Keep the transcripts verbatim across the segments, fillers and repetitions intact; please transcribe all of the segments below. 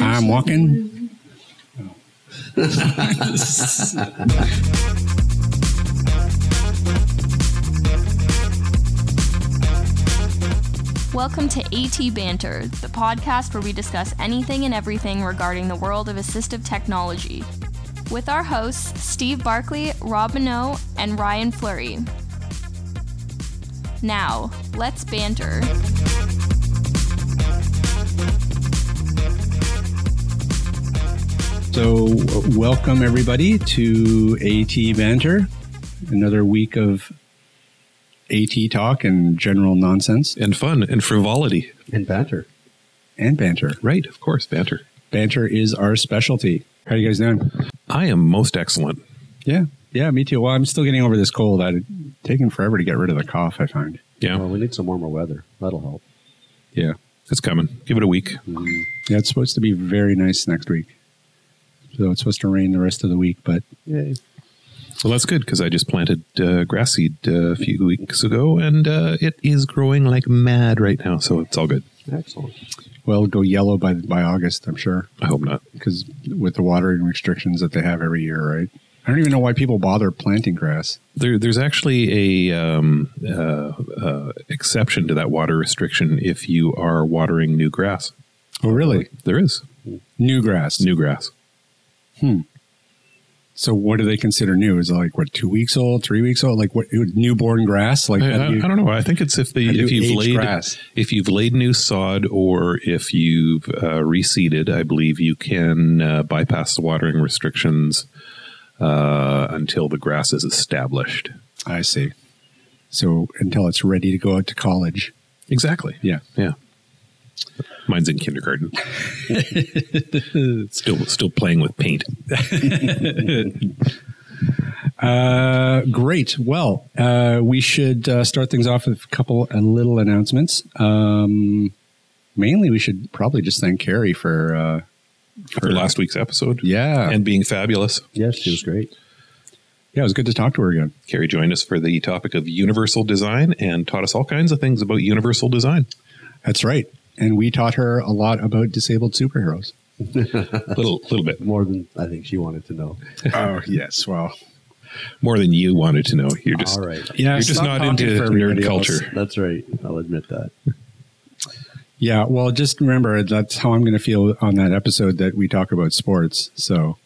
I'm walking. Oh. Welcome to AT Banter, the podcast where we discuss anything and everything regarding the world of assistive technology, with our hosts Steve Barkley, Rob Mineault, and Ryan Fleury. Now, let's banter. So, welcome everybody to AT Banter, another week of AT talk and general nonsense. And fun, and frivolity. And banter. And banter. Right, of course, banter. Banter is our specialty. How are you guys doing? I am most excellent. Yeah. Yeah, me too. Well, I'm still getting over this cold. It's taken forever to get rid of the cough, I find. Yeah. Well, we need some warmer weather. That'll help. Yeah. It's coming. Give it a week. Mm. Yeah, it's supposed to be very nice next week. So it's supposed to rain the rest of the week, but... Yay. Well, that's good, because I just planted uh, grass seed uh, a few weeks ago, and uh, it is growing like mad right now, so it's all good. Excellent. Well, it'll go yellow by by August, I'm sure. I hope not. Because with the watering restrictions that they have every year, right? I don't even know why people bother planting grass. There, there's actually a um, uh, uh, exception to that water restriction if you are watering new grass. Oh, really? There is. New grass. New grass. Hmm. So what do they consider new? Is it like, what, two weeks old, three weeks old? Like what, newborn grass? Like I, do you, I don't know. I think it's if the if you've laid grass. If you've laid new sod or if you've uh, reseeded, I believe you can uh, bypass the watering restrictions Uh, until the grass is established. I see. So until it's ready to go out to college. Exactly. Yeah. Yeah. Mine's in kindergarten. still still playing with paint. uh, great. Well, uh, we should uh, start things off with a couple of little announcements. Um, mainly, we should probably just thank Carrie for... Uh, For last week's episode. Yeah. And being fabulous. Yes, she was great. Yeah, it was good to talk to her again. Carrie joined us for the topic of universal design and taught us all kinds of things about universal design. That's right. And we taught her a lot about disabled superheroes. little little bit. More than I think she wanted to know. Oh, yes. Well, more than you wanted to know. You're just, all right. Yeah, you're just not into nerd culture. Else. That's right. I'll admit that. Yeah, well, just remember, that's how I'm going to feel on that episode that we talk about sports, so.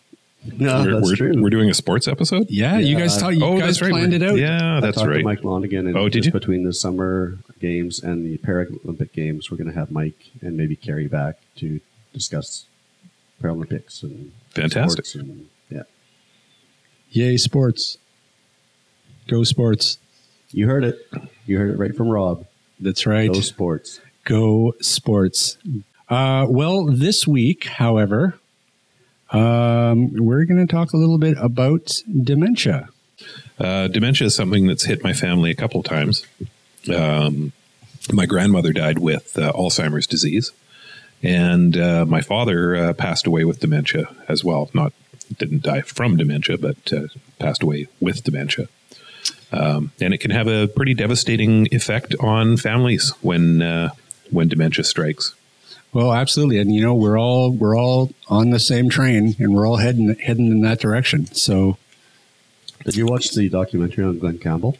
No, we're, that's we're, true. We're doing a sports episode? Yeah, yeah. you guys talk, you oh, guys planned right. it out. Yeah, that's I talked right. to Mike Lund again. And oh, did you? Between the summer games and the Paralympic games, we're going to have Mike and maybe Carrie back to discuss Paralympics and Fantastic. sports. And, yeah. Yay, sports. Go sports. You heard it. You heard it right from Rob. That's right. Go sports. Go sports. Uh, well, this week, however, um, we're going to talk a little bit about dementia. Uh, dementia is something that's hit my family a couple of times. Um, my grandmother died with uh, Alzheimer's disease, and uh, my father uh, passed away with dementia as well. Not didn't die from dementia, but uh, passed away with dementia. Um, and it can have a pretty devastating effect on families when uh, when dementia strikes. Well, absolutely, and you know we're all we're all on the same train, and we're all heading heading in that direction. So, did you watch the documentary on Glenn Campbell?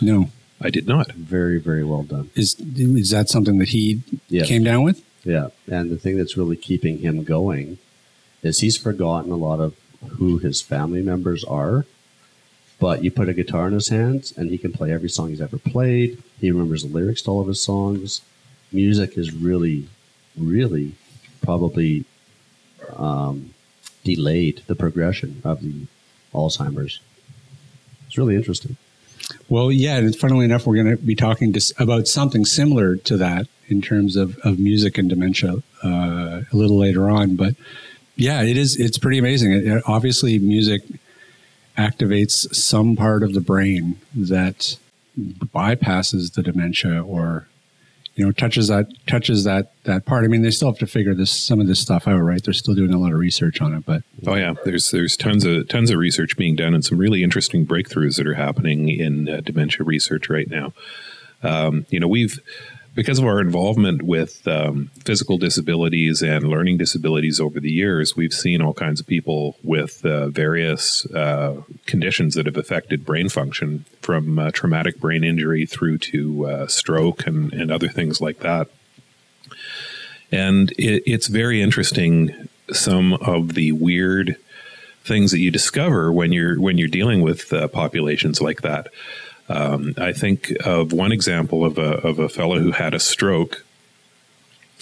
No, I did not. Very, very well done. Is is that something that he yeah. came down with? Yeah, and the thing that's really keeping him going is he's forgotten a lot of who his family members are. But you put a guitar in his hands, and he can play every song he's ever played. He remembers the lyrics to all of his songs. Music is really, really probably um, delayed the progression of the Alzheimer's. It's really interesting. Well, yeah, and funnily enough, we're going to be talking to, about something similar to that in terms of, of music and dementia uh, a little later on. But, yeah, it is, it's pretty amazing. It, it, obviously, music... activates some part of the brain that bypasses the dementia, or you know, touches that touches that that part. I mean, they still have to figure this some of this stuff out, right? They're still doing a lot of research on it, but oh yeah, there's there's tons of tons of research being done, and some really interesting breakthroughs that are happening in uh, dementia research right now. Um, you know, we've. because of our involvement with um, physical disabilities and learning disabilities over the years, we've seen all kinds of people with uh, various uh, conditions that have affected brain function, from uh, traumatic brain injury through to uh, stroke and, and other things like that. And it, it's very interesting, some of the weird things that you discover when you're when you're dealing with uh, populations like that. Um, I think of one example of a of a fellow who had a stroke,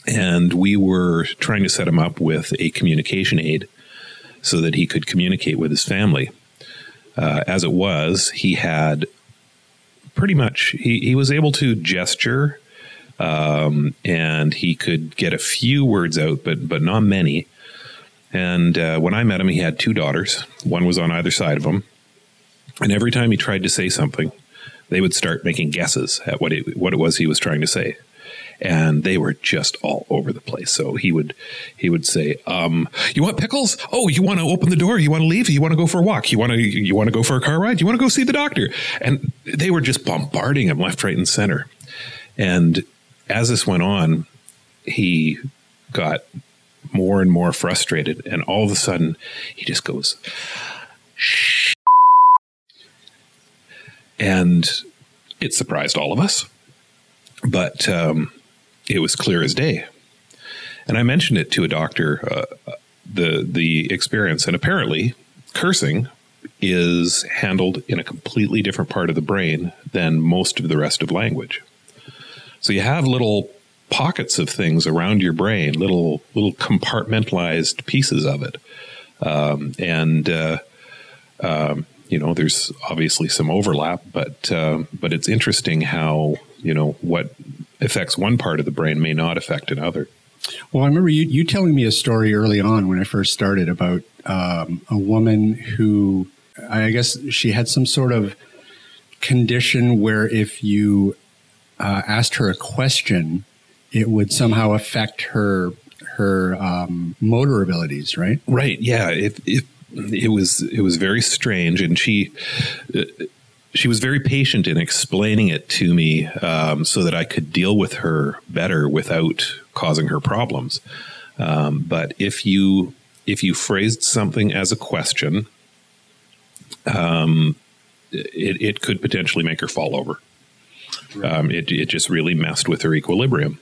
and we were trying to set him up with a communication aid so that he could communicate with his family. Uh, as it was, he had pretty much he, he was able to gesture, um, and he could get a few words out, but but not many. And uh, when I met him, he had two daughters. One was on either side of him, and every time he tried to say something, they would start making guesses at what it, what it was he was trying to say. And they were just all over the place. So he would he would say, um, you want pickles? Oh, you want to open the door? You want to leave? You want to go for a walk? You want to you want to go for a car ride? You want to go see the doctor? And they were just bombarding him left, right, and center. And as this went on, he got more and more frustrated. And all of a sudden, he just goes, shh. And it surprised all of us, but um, it was clear as day. And I mentioned it to a doctor, uh, the the experience, and apparently cursing is handled in a completely different part of the brain than most of the rest of language. So you have little pockets of things around your brain, little little compartmentalized pieces of it, um, and. Uh, um, You know, there's obviously some overlap, but uh, but it's interesting how, you know, what affects one part of the brain may not affect another. Well, I remember you, you telling me a story early on when I first started about um, a woman who, I guess she had some sort of condition where if you uh, asked her a question, it would somehow affect her her um, motor abilities, right? Right. Yeah. If, if It was it was very strange, and she she was very patient in explaining it to me um, so that I could deal with her better without causing her problems. Um, but if you if you phrased something as a question, um, it it could potentially make her fall over. Right. Um, it it just really messed with her equilibrium.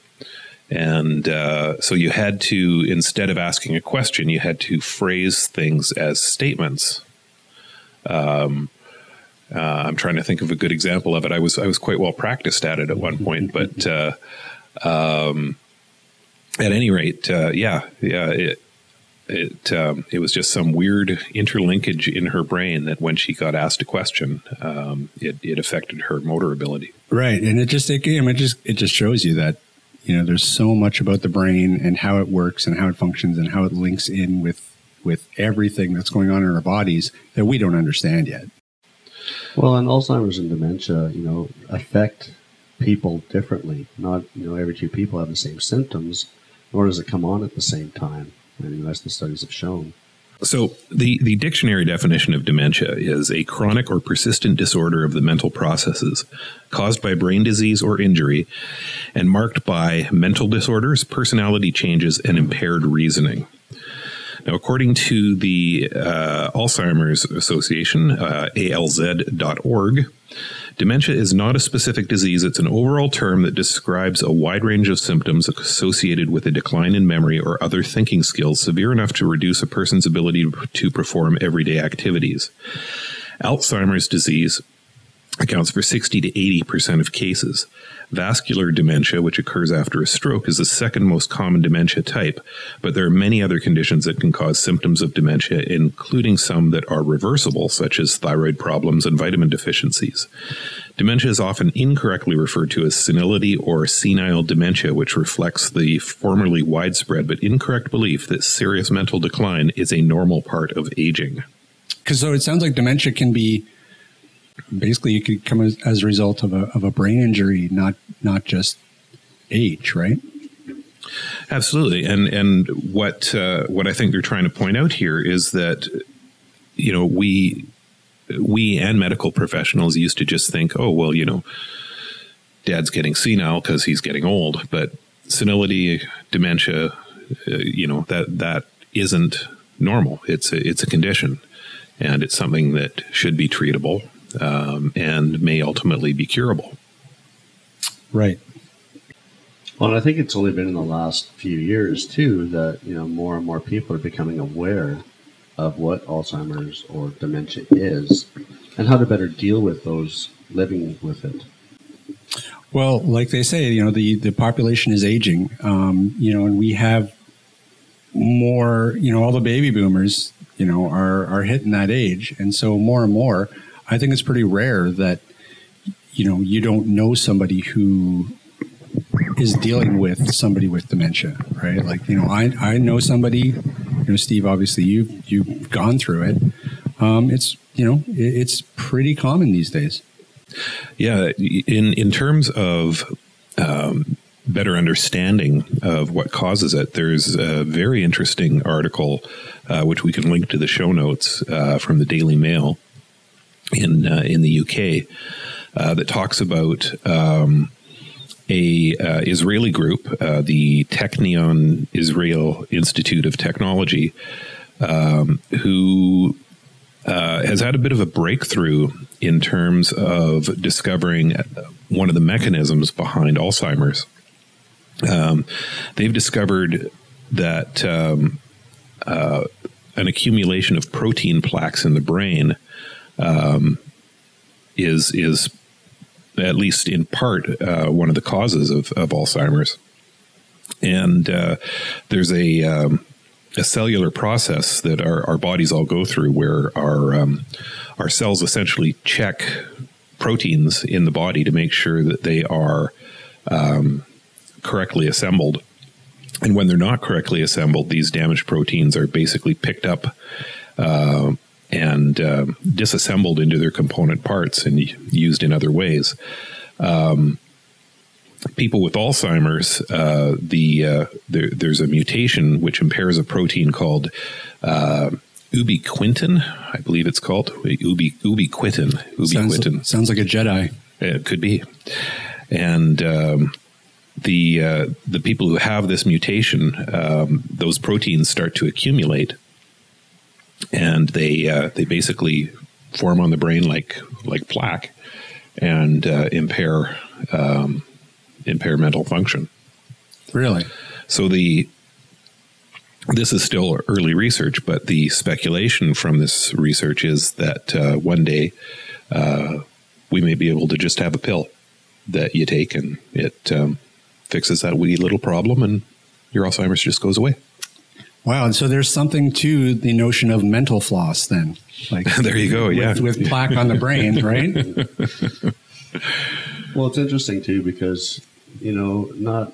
And uh, so you had to, instead of asking a question, you had to phrase things as statements. Um, uh, I'm trying to think of a good example of it. I was I was quite well practiced at it at one point, but uh, um, at any rate, uh, yeah, yeah, it it um, it was just some weird interlinkage in her brain that when she got asked a question, um, it it affected her motor ability. Right, and it just it, it just it just shows you that. You know, there's so much about the brain and how it works and how it functions and how it links in with with everything that's going on in our bodies that we don't understand yet. Well, and Alzheimer's and dementia, you know, affect people differently. Not, you know, every two people have the same symptoms, nor does it come on at the same time. I mean, that's what the studies have shown. So the, the dictionary definition of dementia is a chronic or persistent disorder of the mental processes caused by brain disease or injury and marked by mental disorders, personality changes, and impaired reasoning. Now, according to the uh, Alzheimer's Association, uh, A L Z dot org, dementia is not a specific disease. It's an overall term that describes a wide range of symptoms associated with a decline in memory or other thinking skills severe enough to reduce a person's ability to perform everyday activities. Alzheimer's disease accounts for sixty to eighty percent of cases. Vascular dementia, which occurs after a stroke, is the second most common dementia type, but there are many other conditions that can cause symptoms of dementia, including some that are reversible, such as thyroid problems and vitamin deficiencies. Dementia is often incorrectly referred to as senility or senile dementia, which reflects the formerly widespread but incorrect belief that serious mental decline is a normal part of aging. Because so it sounds like dementia can be basically, it could come as, as a result of a of a brain injury, not not just age, right? Absolutely, and and what uh, what I think they're trying to point out here is that, you know, we we and medical professionals used to just think, oh well, you know, dad's getting senile because he's getting old, but senility, dementia, uh, you know, that that isn't normal. It's a, it's a condition, and it's something that should be treatable um, and may ultimately be curable. Right. Well, and I think it's only been in the last few years, too, that, you know, more and more people are becoming aware of what Alzheimer's or dementia is and how to better deal with those living with it. Well, like they say, you know, the, the population is aging, um, you know, and we have more, you know, all the baby boomers, you know, are, are hitting that age. And so more and more, I think it's pretty rare that, you know, you don't know somebody who is dealing with somebody with dementia, right? Like, you know, I, I know somebody. You know, Steve, obviously, you've, you've gone through it. Um, it's, you know, it, it's pretty common these days. Yeah. In, in terms of um, better understanding of what causes it, there's a very interesting article, uh, which we can link to the show notes uh, from the Daily Mail in, uh, in the U K, uh, that talks about um, a uh, Israeli group, uh, the Technion Israel Institute of Technology, um, who uh, has had a bit of a breakthrough in terms of discovering one of the mechanisms behind Alzheimer's. Um, they've discovered that um, uh, an accumulation of protein plaques in the brain um, is is at least in part, uh, one of the causes of, of Alzheimer's. And uh, there's a um, a cellular process that our, our bodies all go through where our um, our cells essentially check proteins in the body to make sure that they are um, correctly assembled. And when they're not correctly assembled, these damaged proteins are basically picked up uh, and uh, disassembled into their component parts and used in other ways. Um, people with Alzheimer's, uh, the uh, there, there's a mutation which impairs a protein called uh, ubiquitin, I believe it's called. Ubi, ubiquitin. Ubiquitin. Sounds, sounds like a Jedi. It could be. And um, the, uh, the people who have this mutation, um, those proteins start to accumulate. And they uh, they basically form on the brain like like plaque and uh, impair um, impair mental function. Really? So the this is still early research, but the speculation from this research is that uh, one day uh, we may be able to just have a pill that you take and it um, fixes that wee little problem, and your Alzheimer's just goes away. Wow, and so there's something to the notion of mental floss then. Like there you go, yeah. With, with plaque on the brain, right? Well, it's interesting too because, you know, not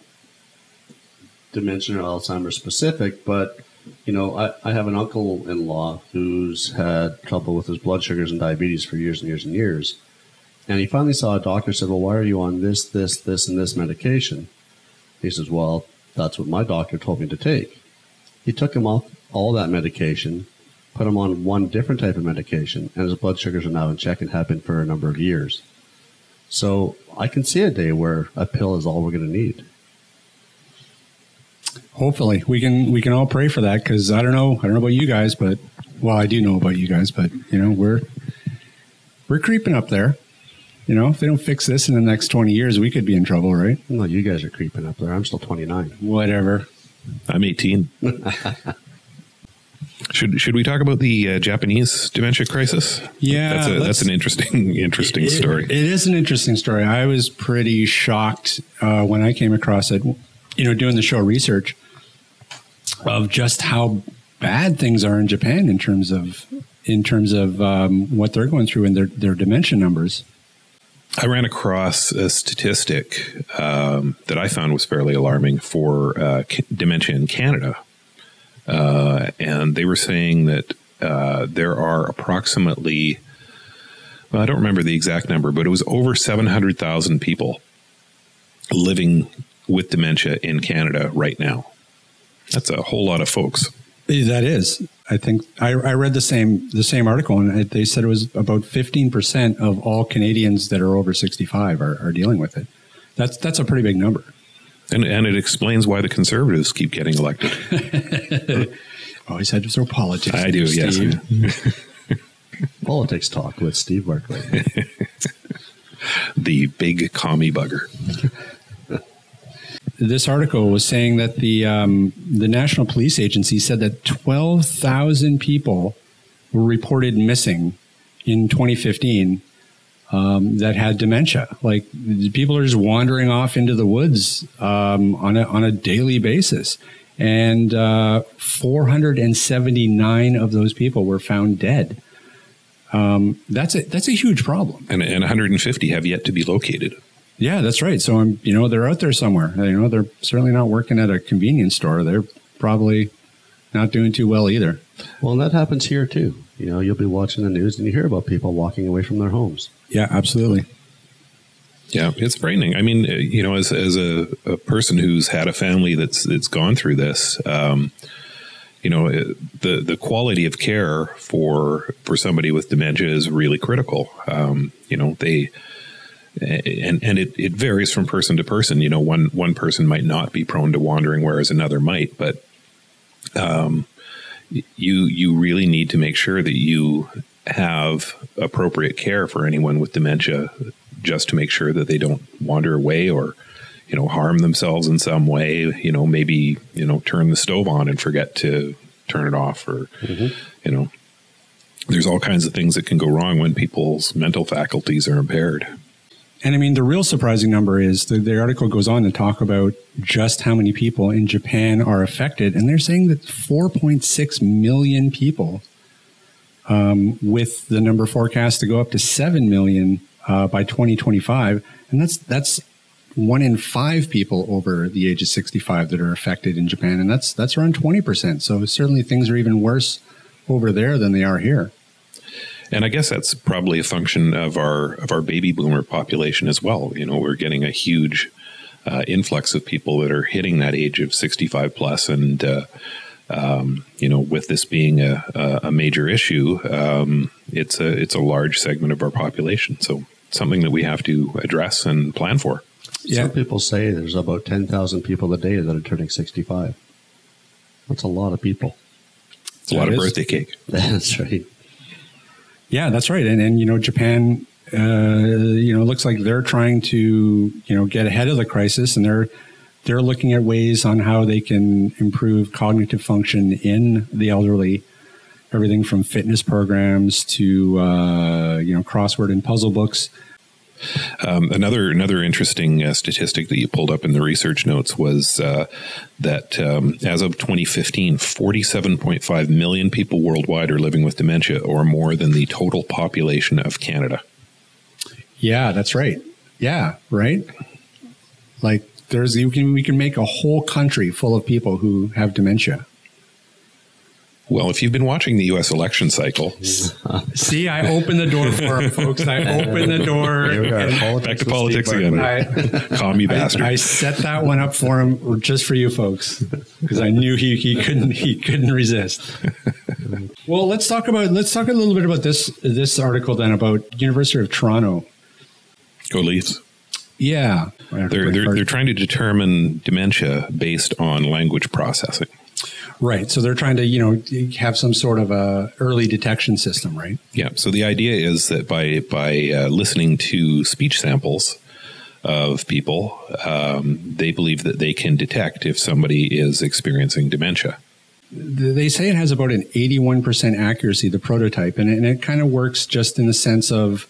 dementia or Alzheimer's specific, but, you know, I, I have an uncle-in-law who's had trouble with his blood sugars and diabetes for years and years and years. And he finally saw a doctor and said, well, why are you on this, this, this, and this medication? He says, well, that's what my doctor told me to take. He took him off all that medication, put him on one different type of medication, and his blood sugars are now in check and have been for a number of years. So I can see a day where a pill is all we're going to need. Hopefully. We can we can all pray for that because I don't know I don't know about you guys, but, well, I do know about you guys, but, you know, we're we're creeping up there. You know, if they don't fix this in the next twenty years, we could be in trouble, right? No, you guys are creeping up there. I'm still twenty-nine. Whatever. I'm eighteen. should should we talk about the uh, Japanese dementia crisis? Yeah, that's a, that's an interesting interesting it, story. It is an interesting story. I was pretty shocked uh, when I came across it. You know, doing the show research of just how bad things are in Japan in terms of in terms of um, what they're going through and their their dementia numbers. I ran across a statistic um, that I found was fairly alarming for uh, c- dementia in Canada. Uh, and they were saying that uh, there are approximately, well, I don't remember the exact number, but it was over seven hundred thousand people living with dementia in Canada right now. That's a whole lot of folks. That is. I think I, I read the same the same article, and they said it was about fifteen percent of all Canadians that are over sixty-five are, are dealing with it. That's that's a pretty big number. And and it explains why the Conservatives keep getting elected. Always had to throw politics. I do, yes. Politics talk with Steve Barkley. The big commie bugger. This article was saying that the um, the National Police Agency said that twelve thousand people were reported missing in twenty fifteen um, that had dementia. Like, people are just wandering off into the woods um, on a, on a daily basis. And uh, four hundred seventy-nine of those people were found dead. Um, that's a, that's a huge problem. And, and one hundred fifty have yet to be located. Yeah, that's right. So, I'm, you know, they're out there somewhere. You know, they're certainly not working at a convenience store. They're probably not doing too well either. Well, that happens here too. You know, you'll be watching the news and you hear about people walking away from their homes. Yeah, absolutely. Yeah, it's frightening. I mean, you know, as as a, a person who's had a family that's that's gone through this, um, you know, it, the the quality of care for for somebody with dementia is really critical. Um, you know, they. And and it, it varies from person to person. You know, one one person might not be prone to wandering, whereas another might. But um, you you really need to make sure that you have appropriate care for anyone with dementia, just to make sure that they don't wander away or, you know, harm themselves in some way. You know, maybe, you know, turn the stove on and forget to turn it off, or mm-hmm. you know, there's all kinds of things that can go wrong when people's mental faculties are impaired. And I mean, the real surprising number is the, the article goes on to talk about just how many people in Japan are affected. And they're saying that four point six million people, um, with the number forecast to go up to seven million uh, by twenty twenty-five. And that's that's one in five people over the age of sixty-five that are affected in Japan. And that's that's around twenty percent. So certainly things are even worse over there than they are here. And I guess that's probably a function of our of our baby boomer population as well. You know, we're getting a huge uh, influx of people that are hitting that age of sixty-five plus, and uh, um, you know, with this being a, a major issue, um, it's a it's a large segment of our population. So something that we have to address and plan for. Yeah. Some people say there's about ten thousand people a day that are turning sixty-five. That's a lot of people. It's a lot of birthday cake. That's right. Yeah, that's right. And, and you know, Japan, uh, you know, looks like they're trying to, you know, get ahead of the crisis, and they're they're looking at ways on how they can improve cognitive function in the elderly, everything from fitness programs to, uh, you know, crossword and puzzle books. Um, another another interesting uh, statistic that you pulled up in the research notes was uh, that um, as of twenty fifteen, forty-seven point five million people worldwide are living with dementia, or more than the total population of Canada. Yeah, that's right. Yeah, right. Like, there's you can we can make a whole country full of people who have dementia. Well, if you've been watching the U S election cycle. See, I opened the door for him, folks. I opened the door. Politics, back to politics again. I, Commie bastard. I, I set that one up for him just for you folks, because I knew he, he couldn't he couldn't resist. Well, let's talk about let's talk a little bit about this this article then about University of Toronto. Go Leafs. Yeah. They're they're, they're trying to determine dementia based on language processing. Right. So they're trying to, you know, have some sort of a early detection system, right? Yeah. So the idea is that by by uh, listening to speech samples of people, um, they believe that they can detect if somebody is experiencing dementia. They say it has about an eighty-one percent accuracy, the prototype, and it, and it kind of works just in the sense of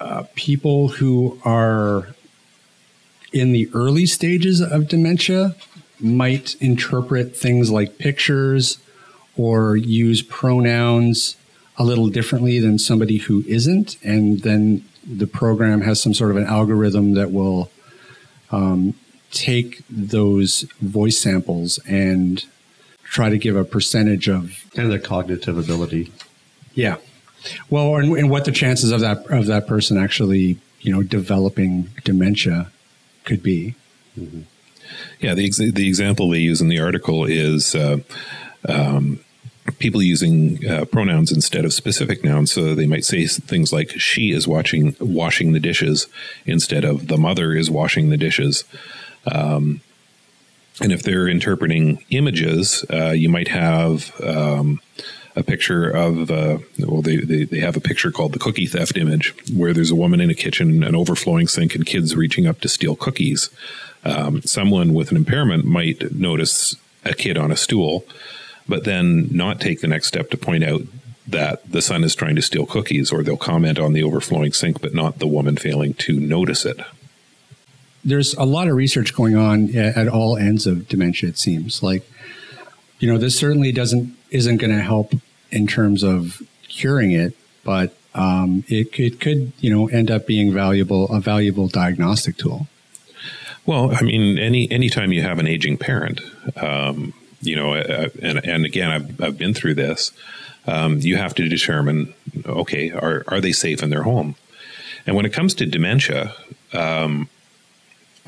uh, people who are in the early stages of dementia might interpret things like pictures or use pronouns a little differently than somebody who isn't. And then the program has some sort of an algorithm that will um, take those voice samples and try to give a percentage of... And their cognitive ability. Yeah. Well, and, and what the chances of that of that person actually, you know, developing dementia could be. Mm-hmm. Yeah, the ex- the example they use in the article is uh, um, people using uh, pronouns instead of specific nouns. So they might say things like, she is watching, washing the dishes instead of the mother is washing the dishes. Um, and if they're interpreting images, uh, you might have um, a picture of, uh, well, they, they, they have a picture called the cookie theft image, where there's a woman in a kitchen, an overflowing sink, and kids reaching up to steal cookies. Um, someone with an impairment might notice a kid on a stool, but then not take the next step to point out that the son is trying to steal cookies, or they'll comment on the overflowing sink, but not the woman failing to notice it. There's a lot of research going on at all ends of dementia, it seems. Like, you know, this certainly doesn't isn't going to help in terms of curing it, but um, it, it could, you know, end up being valuable, a valuable diagnostic tool. Well, I mean, any anytime you have an aging parent, um, you know, uh, and and again, I've I've been through this. Um, you have to determine, okay, are are they safe in their home? And when it comes to dementia, um,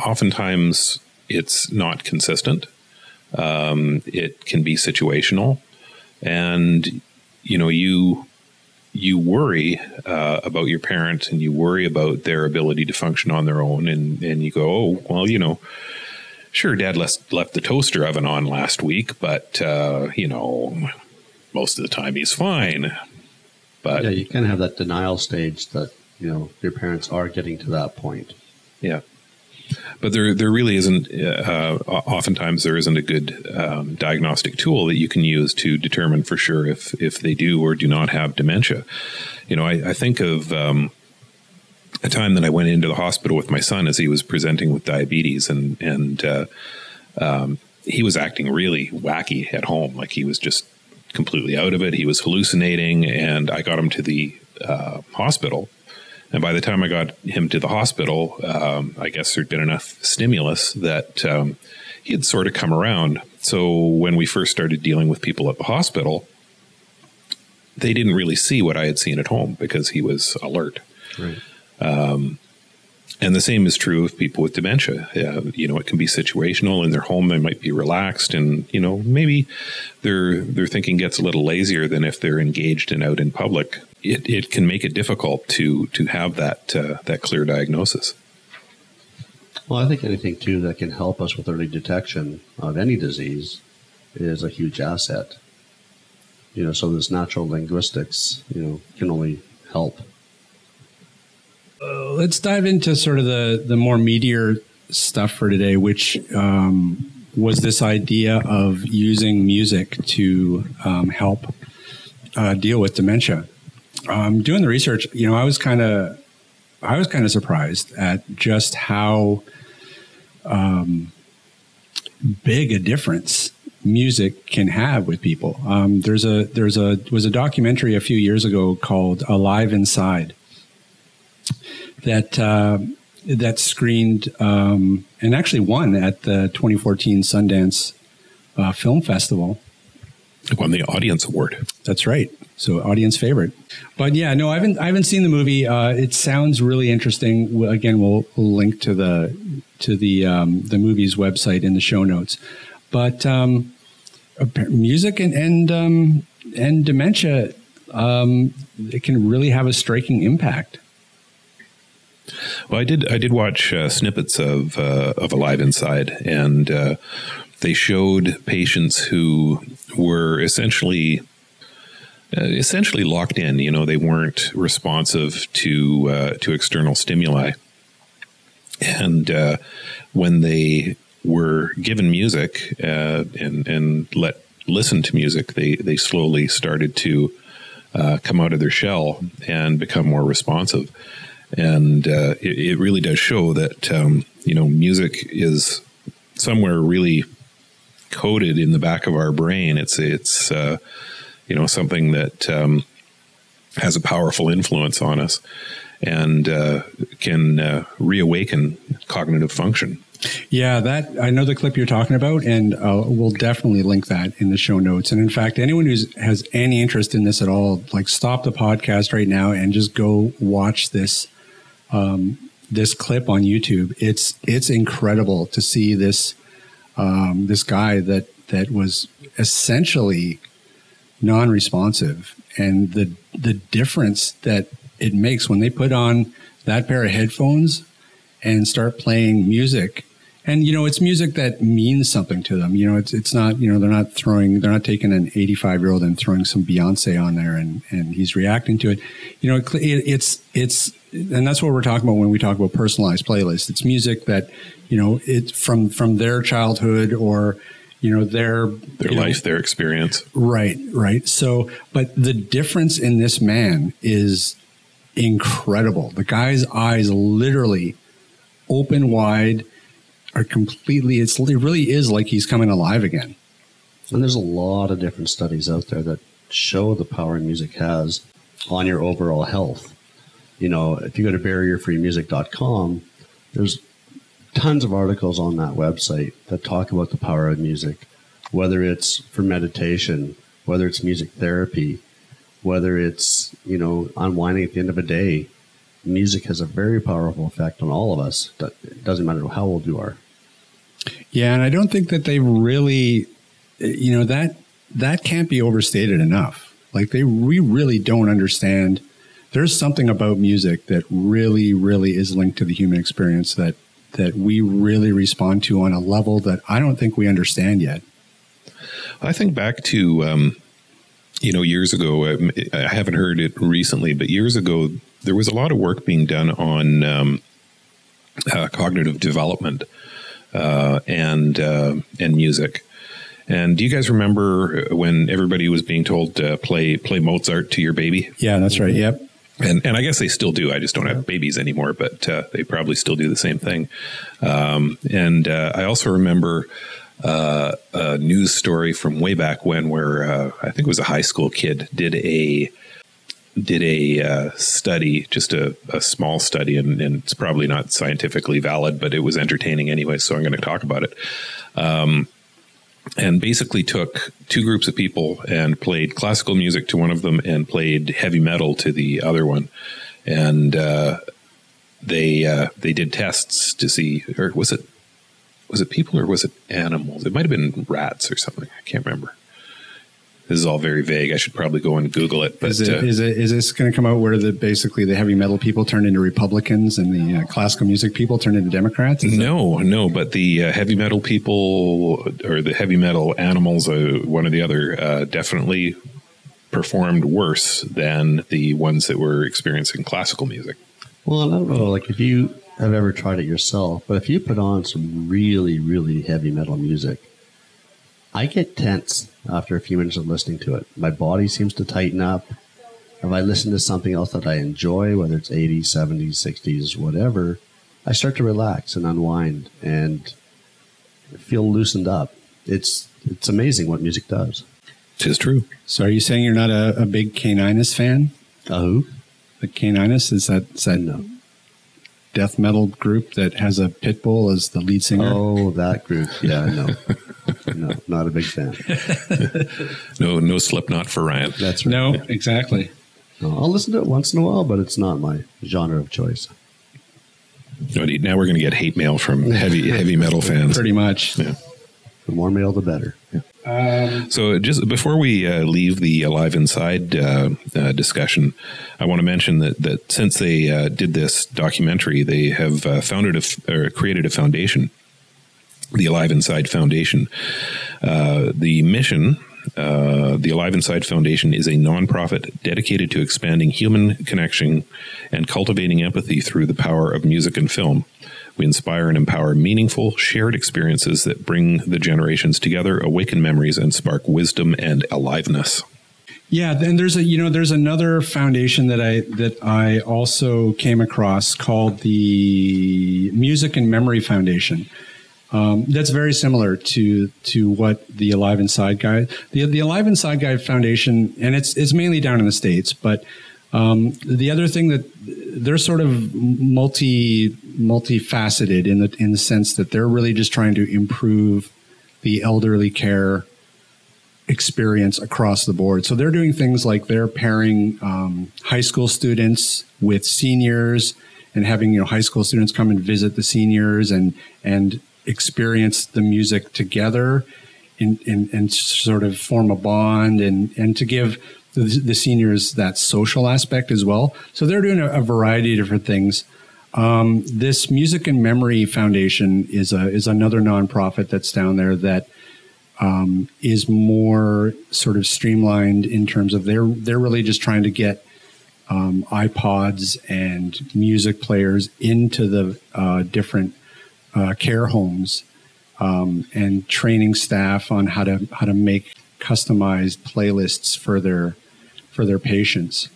oftentimes it's not consistent. Um, it can be situational, and you know, you you worry uh, about your parents, and you worry about their ability to function on their own, and, and you go, oh, well, you know, sure, Dad left, left the toaster oven on last week, but, uh, you know, most of the time he's fine. But yeah, you can have that denial stage that, you know, your parents are getting to that point. Yeah. But there there really isn't, uh, oftentimes there isn't a good um, diagnostic tool that you can use to determine for sure if, if they do or do not have dementia. You know, I, I think of um, a time that I went into the hospital with my son as he was presenting with diabetes, and, and uh, um, he was acting really wacky at home. Like, he was just completely out of it. He was hallucinating, and I got him to the uh, hospital. And by the time I got him to the hospital, um, I guess there'd been enough stimulus that um, he had sort of come around. So when we first started dealing with people at the hospital, they didn't really see what I had seen at home because he was alert. Right. Um, and the same is true of people with dementia. Uh, you know, it can be situational. In their home, they might be relaxed, and you know, maybe their their thinking gets a little lazier than if they're engaged and out in public. It it can make it difficult to to have that uh, that clear diagnosis. Well, I think anything too that can help us with early detection of any disease is a huge asset. You know, so this natural linguistics, you know, can only help. Uh, let's dive into sort of the the more meatier stuff for today, which um, was this idea of using music to um, help uh, deal with dementia. Um, doing the research, you know, I was kind of, I was kind of surprised at just how um, big a difference music can have with people. Um, there's a, there's a was a documentary a few years ago called Alive Inside that uh, that screened um, and actually won at the twenty fourteen Sundance uh, Film Festival. It won the Audience Award. That's right. So audience favorite. But yeah, no, I haven't, I haven't seen the movie. Uh, it sounds really interesting. Again, we'll, we'll link to the to the um, the movie's website in the show notes. But um, music and and, um, and dementia, um, it can really have a striking impact. Well, I did I did watch uh, snippets of uh, of Alive Inside, and uh, they showed patients who were essentially uh, essentially locked in. You know, they weren't responsive to uh, to external stimuli, and uh, when they were given music uh, and and let listen to music, they they slowly started to uh, come out of their shell and become more responsive. And uh, it, it really does show that, um, you know, music is somewhere really coded in the back of our brain. It's, it's uh, you know, something that um, has a powerful influence on us and uh, can uh, reawaken cognitive function. Yeah, that I know the clip you're talking about, and uh, we'll definitely link that in the show notes. And in fact, anyone who has any interest in this at all, like stop the podcast right now and just go watch this Um, this clip on YouTube. It's it's incredible to see this um, this guy that that was essentially non-responsive, and the the difference that it makes when they put on that pair of headphones and start playing music. And, you know, it's music that means something to them. You know, it's it's not, you know, they're not throwing, they're not taking an eighty-five-year-old and throwing some Beyonce on there and, and he's reacting to it. You know, it, it, it's, it's, and that's what we're talking about when we talk about personalized playlists. It's music that, you know, it's from, from their childhood or, you know, their... Their life, know, their experience. Right, right. So, but the difference in this man is incredible. The guy's eyes literally open wide, are completely, it's, it really is like he's coming alive again. And there's a lot of different studies out there that show the power music has on your overall health. You know, if you go to barrier free music dot com, there's tons of articles on that website that talk about the power of music, whether it's for meditation, whether it's music therapy, whether it's, you know, unwinding at the end of a day. Music has a very powerful effect on all of us. It doesn't matter how old you are. Yeah, and I don't think that they really, you know, that that can't be overstated enough. Like, they we really don't understand. There's something about music that really, really is linked to the human experience that that we really respond to on a level that I don't think we understand yet. I think back to, um, you know, years ago, I haven't heard it recently, but years ago, there was a lot of work being done on um, uh, cognitive development uh, and uh, and music. And do you guys remember when everybody was being told to play play Mozart to your baby? Yeah, that's right. Yep. And and I guess they still do. I just don't have babies anymore, but uh, they probably still do the same thing. Um, and uh, I also remember uh, a news story from way back when, where uh, I think it was a high school kid did a. did a uh, study, just a, a small study, and, and it's probably not scientifically valid, but it was entertaining anyway, so I'm going to talk about it. Um, and basically took two groups of people and played classical music to one of them and played heavy metal to the other one. And uh, they uh, they did tests to see, or was it was it people or was it animals? It might have been rats or something. I can't remember. This is all very vague. I should probably go and Google it. But, is, it, uh, is, it, is this going to come out where the basically the heavy metal people turned into Republicans and the uh, classical music people turned into Democrats? Is no, that- no. But the uh, heavy metal people or the heavy metal animals, uh, one or the other, uh, definitely performed worse than the ones that were experiencing classical music. Well, I don't know, like if you have ever tried it yourself, but if you put on some really, really heavy metal music, I get tense after a few minutes of listening to it. My body seems to tighten up. If I listen to something else that I enjoy, whether it's eighties, seventies, sixties, whatever, I start to relax and unwind and feel loosened up. It's it's amazing what music does. It is true. So are you saying you're not a, a big Caninus fan? A who? The Caninus, is that, is that no. death metal group that has a pit bull as the lead singer? Oh, that group. Yeah, no. No, not a big fan. no, no Slipknot for Ryan. That's right. No, exactly. No, I'll listen to it once in a while, but it's not my genre of choice. Now we're going to get hate mail from heavy heavy metal fans. Pretty much. Yeah. The more mail, the better. Yeah. Um, so just before we uh, leave the Alive Inside uh, uh, discussion, I want to mention that, that since they uh, did this documentary, they have uh, founded a f- or created a foundation, the Alive Inside Foundation. Uh, the mission, uh, the Alive Inside Foundation, is a nonprofit dedicated to expanding human connection and cultivating empathy through the power of music and film. We inspire and empower meaningful, shared experiences that bring the generations together, awaken memories, and spark wisdom and aliveness. Yeah, and there's a you know there's another foundation that I that I also came across called the Music and Memory Foundation. Um, that's very similar to to what the Alive Inside guy, the the Alive Inside guy foundation, and it's it's mainly down in the States, but. Um, the other thing that they're sort of multi multifaceted in the in the sense that they're really just trying to improve the elderly care experience across the board. So they're doing things like they're pairing um, high school students with seniors and having you know high school students come and visit the seniors and and experience the music together. and, and, and sort of form a bond and, and to give the, the seniors that social aspect as well. So they're doing a, a variety of different things. Um, this Music and Memory Foundation is a, is another nonprofit that's down there that um, is more sort of streamlined in terms of they're, they're really just trying to get um, iPods and music players into the uh, different uh, care homes um, and training staff on how to, how to make customized playlists for their, for their patients.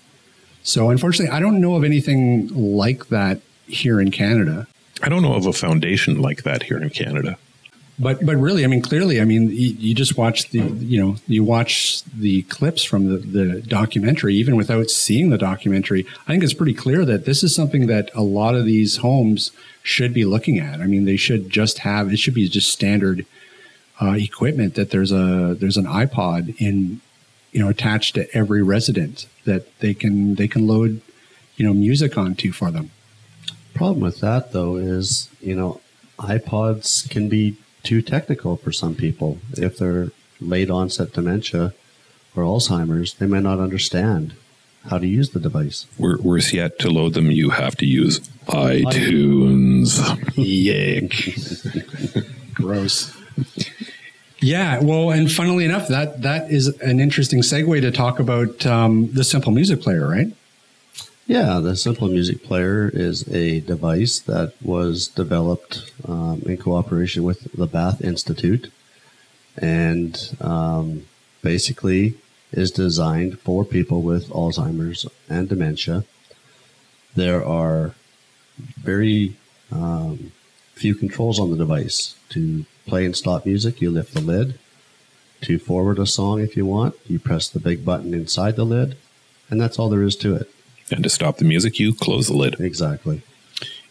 So unfortunately, I don't know of anything like that here in Canada. I don't know of a foundation like that here in Canada. But but really, I mean, clearly, I mean, you, you just watch the, you know, you watch the clips from the, the documentary, even without seeing the documentary. I think it's pretty clear that this is something that a lot of these homes should be looking at. I mean, they should just have, it should be just standard uh, equipment that there's a there's an iPod in, you know, attached to every resident that they can they can load, you know, music onto for them. Problem with that, though, is, you know, iPods can be too technical for some people. If they're late onset dementia or Alzheimer's, they may not understand how to use the device. Worse yet, to load them, you have to use iTunes. Yuck. Gross. Yeah, well, and funnily enough, that that is an interesting segue to talk about um, the Simple Music Player, right? Yeah, the Simple Music Player is a device that was developed um, in cooperation with the Bath Institute and um, basically is designed for people with Alzheimer's and dementia. There are very um, few controls on the device. To play and stop music, you lift the lid. To forward a song if you want, you press the big button inside the lid, and that's all there is to it. And to stop the music, you close the lid. Exactly.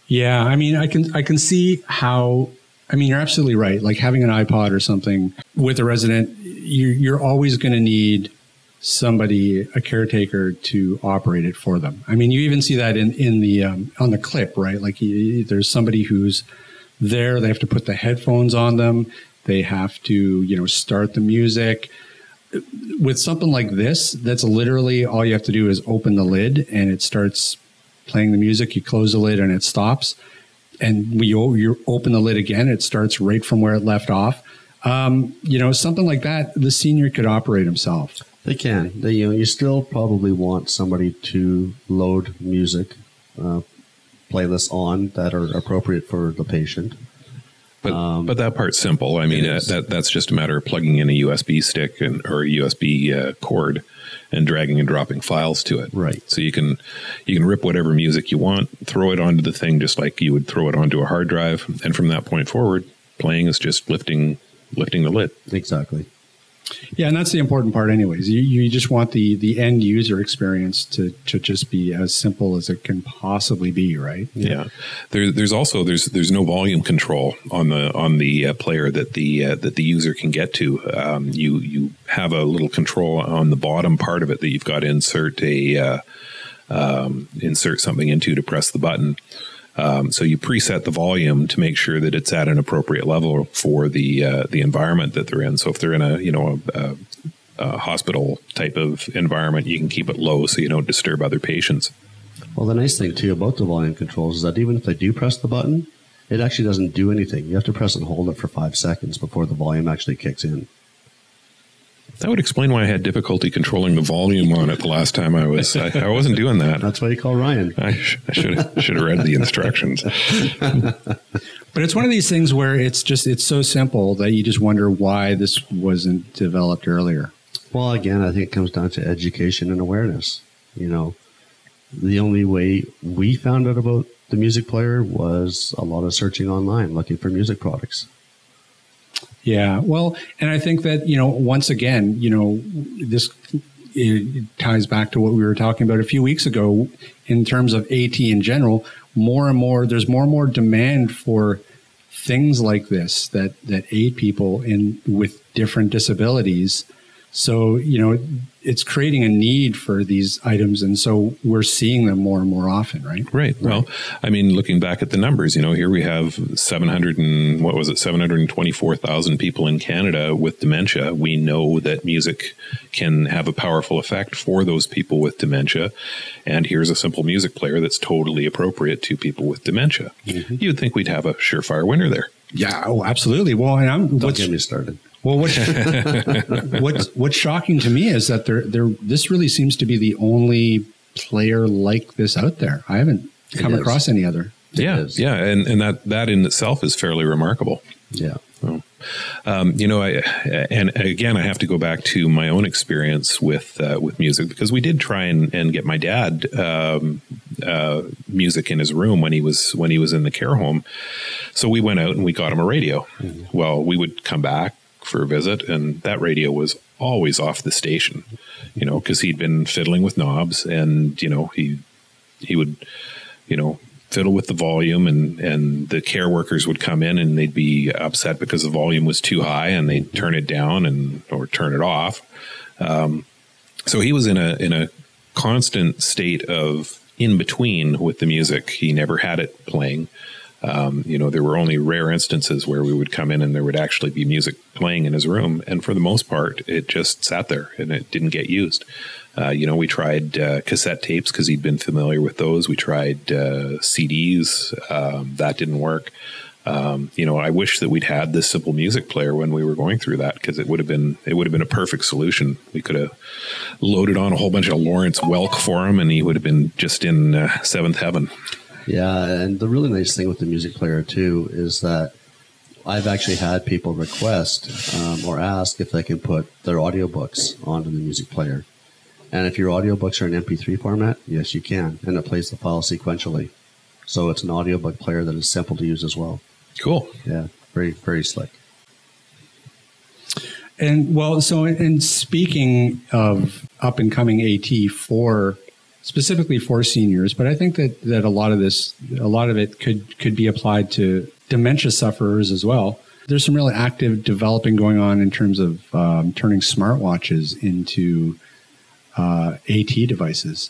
Yeah, I mean, I can I can see how, I mean, you're absolutely right. Like having an iPod or something with a resident, you're, you're always going to need somebody, a caretaker, to operate it for them. I mean, you even see that in, in the um, on the clip, right? Like you, there's somebody who's there, they have to put the headphones on them. They have to, you know, start the music. With something like this, that's literally all you have to do is open the lid and it starts playing the music. You close the lid and it stops. And we you open the lid again, it starts right from where it left off. Um, you know, something like that, the senior could operate himself. They can. They, you know, you still probably want somebody to load music, uh, playlists on that are appropriate for the patient. But, um, but that part's simple. I mean, uh, that that's just a matter of plugging in a U S B stick and or a U S B uh, cord and dragging and dropping files to it. Right. So you can you can rip whatever music you want, throw it onto the thing just like you would throw it onto a hard drive, and from that point forward, playing is just lifting lifting the lid. Exactly. Yeah, and that's the important part, anyways. You you just want the the end user experience to, to just be as simple as it can possibly be, right? Yeah. yeah. There, there's also there's there's no volume control on the on the uh, player that the uh, that the user can get to. Um, you you have a little control on the bottom part of it that you've got to insert a uh, um, insert something into to press the button. Um, so you preset the volume to make sure that it's at an appropriate level for the uh, the environment that they're in. So if they're in a you know a, a, a hospital type of environment, you can keep it low so you don't disturb other patients. Well, the nice thing too about the volume controls is that even if they do press the button, it actually doesn't do anything. You have to press and hold it for five seconds before the volume actually kicks in. That would explain why I had difficulty controlling the volume on it the last time I was. I, I wasn't doing that. That's why you call Ryan. I, sh- I should have should have read the instructions. But it's one of these things where it's just it's so simple that you just wonder why this wasn't developed earlier. Well, again, I think it comes down to education and awareness. You know, the only way we found out about the music player was a lot of searching online, looking for music products. Yeah, well, and I think that, you know, once again, you know, this it ties back to what we were talking about a few weeks ago in terms of AT in general. More and more, there's more and more demand for things like this that, that aid people in with different disabilities So, you know, it's creating a need for these items. And so we're seeing them more and more often, right? Right. Well, I mean, looking back at the numbers, you know, here we have seven hundred and what was it? seven hundred twenty-four thousand people in Canada with dementia. We know that music can have a powerful effect for those people with dementia. And here's a simple music player that's totally appropriate to people with dementia. Mm-hmm. You'd think we'd have a surefire winner there. Yeah. Oh, absolutely. Well, and I'm don't get me started. Well, what's, what's what's shocking to me is that there there this really seems to be the only player like this out there. I haven't it come is. across any other. It yeah, is. yeah, and and that that in itself is fairly remarkable. Yeah. So, um, you know, I and again, I have to go back to my own experience with uh, with music, because we did try and, and get my dad um, uh, music in his room when he was when he was in the care home. So we went out and we got him a radio. Mm-hmm. Well, we would come back for a visit, and that radio was always off the station, you know, because he'd been fiddling with knobs, and you know he he would you know fiddle with the volume, and and the care workers would come in and they'd be upset because the volume was too high, and they'd turn it down and or turn it off. Um, so he was in a in a constant state of in between with the music. He never had it playing. Um, you know, there were only rare instances where we would come in and there would actually be music playing in his room. And for the most part, it just sat there and it didn't get used. Uh, you know, we tried uh, cassette tapes because he'd been familiar with those. We tried uh, C Ds. Um, that didn't work. Um, you know, I wish that we'd had this simple music player when we were going through that, because it would have been it would have been a perfect solution. We could have loaded on a whole bunch of Lawrence Welk for him and he would have been just in uh, seventh heaven. Yeah, and the really nice thing with the music player, too, is that I've actually had people request um, or ask if they can put their audiobooks onto the music player. And if your audiobooks are in M P three format, yes, you can. And it plays the file sequentially. So it's an audiobook player that is simple to use as well. Cool. Yeah, very, very slick. And, well, so in speaking of up-and-coming AT for... specifically for seniors, but I think that, that a lot of this, a lot of it could, could be applied to dementia sufferers as well. There's some really active developing going on in terms of um, turning smartwatches into uh, AT devices.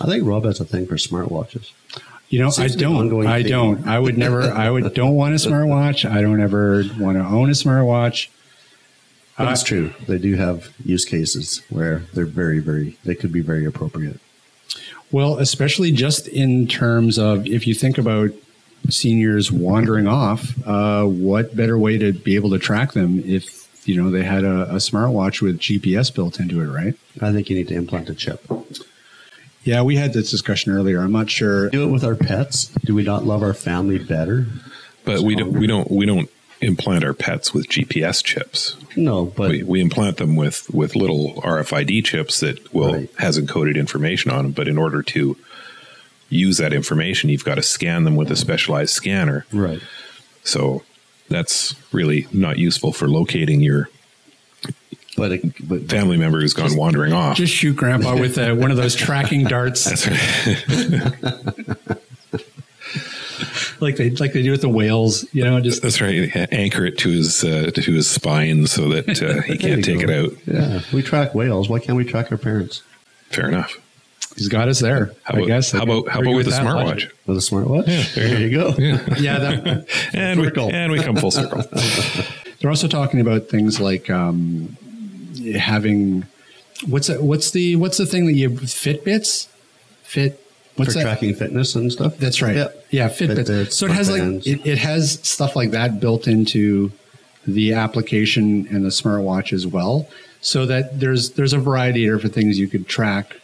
I think Rob has a thing for smartwatches. You know, I don't. I don't. I would never. I would don't want a smartwatch. I don't ever want to own a smartwatch. That's true. They do have use cases where they're very, very, they could be very appropriate. Well, especially just in terms of if you think about seniors wandering off, uh, what better way to be able to track them if, you know, they had a, a smartwatch with G P S built into it, right? I think you need to implant a chip. Yeah, we had this discussion earlier. I'm not sure. Do it with our pets. Do we not love our family better? But so we don't, we don't, we don't. implant our pets with G P S chips. No, but we, we implant them with, with little R F I D chips that will right. has encoded information on them. But in order to use that information, you've got to scan them with a specialized scanner. Right. So that's really not useful for locating your but, it, but family member who's gone just, wandering off. Just shoot Grandpa with uh, one of those tracking darts. That's right. Like they like they do with the whales, you know. Just that's right. Anchor it to his uh, to his spine so that uh, he can't take go. it out. Yeah, we track whales. Why can't we track our parents? Fair enough. He's got us there. How I about, guess. How I about how about with, with a smartwatch? With a smartwatch. Yeah, there, there you go. Yeah, yeah that, and we and we come full circle. They're also talking about things like um, having what's that, what's the what's the thing that you Fitbits Fit. What's for that? Tracking fitness and stuff. That's right. Yeah, yeah Fitbit. Fitbits, so it has like it, it has stuff like that built into the application and the smartwatch as well. So that there's there's a variety of things you could track,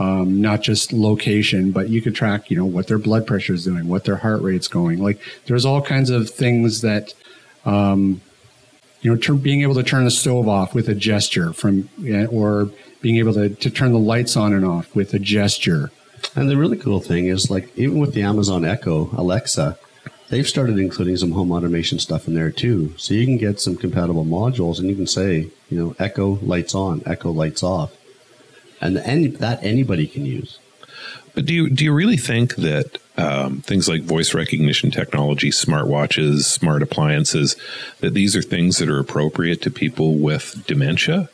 um, not just location, but you could track you know what their blood pressure is doing, what their heart rate's going. Like there's all kinds of things that, um, you know, ter- being able to turn the stove off with a gesture from, or being able to, to turn the lights on and off with a gesture. And the really cool thing is, like, even with the Amazon Echo, Alexa, they've started including some home automation stuff in there, too. So you can get some compatible modules, and you can say, you know, Echo lights on, Echo lights off. And the, any, that anybody can use. But do you, do you really think that um, things like voice recognition technology, smartwatches, smart appliances, that these are things that are appropriate to people with dementia.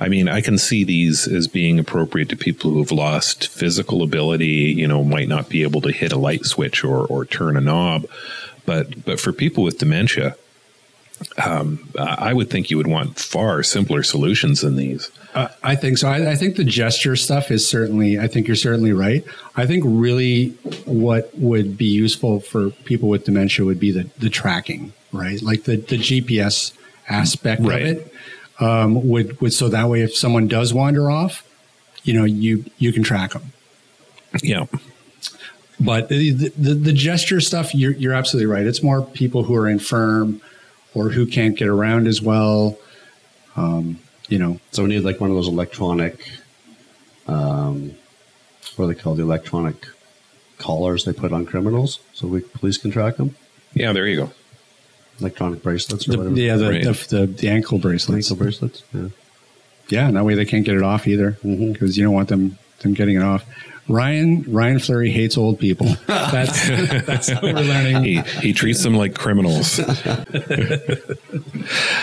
I mean, I can see these as being appropriate to people who have lost physical ability, you know, might not be able to hit a light switch or, or turn a knob. But but for people with dementia, um, I would think you would want far simpler solutions than these. Uh, I think so. I, I think the gesture stuff is certainly, I think you're certainly right. I think really what would be useful for people with dementia would be the, the tracking, right? Like the, the G P S aspect right. of it. Um, would, would so that way, if someone does wander off, you know, you, you can track them. Yeah. But the, the, the gesture stuff, you're, you're absolutely right. It's more people who are infirm or who can't get around as well. Um, you know, so we need like one of those electronic, um, what do they call the electronic collars they put on criminals so we police can track them. Yeah, there you go. Electronic bracelets or the, whatever. Yeah, the, right. the, the, the ankle bracelets. Ankle bracelets, yeah. Yeah, and that way they can't get it off either because mm-hmm. you don't want them them getting it off. Ryan Ryan Fleury hates old people. That's that's what we're learning. He, he treats them like criminals.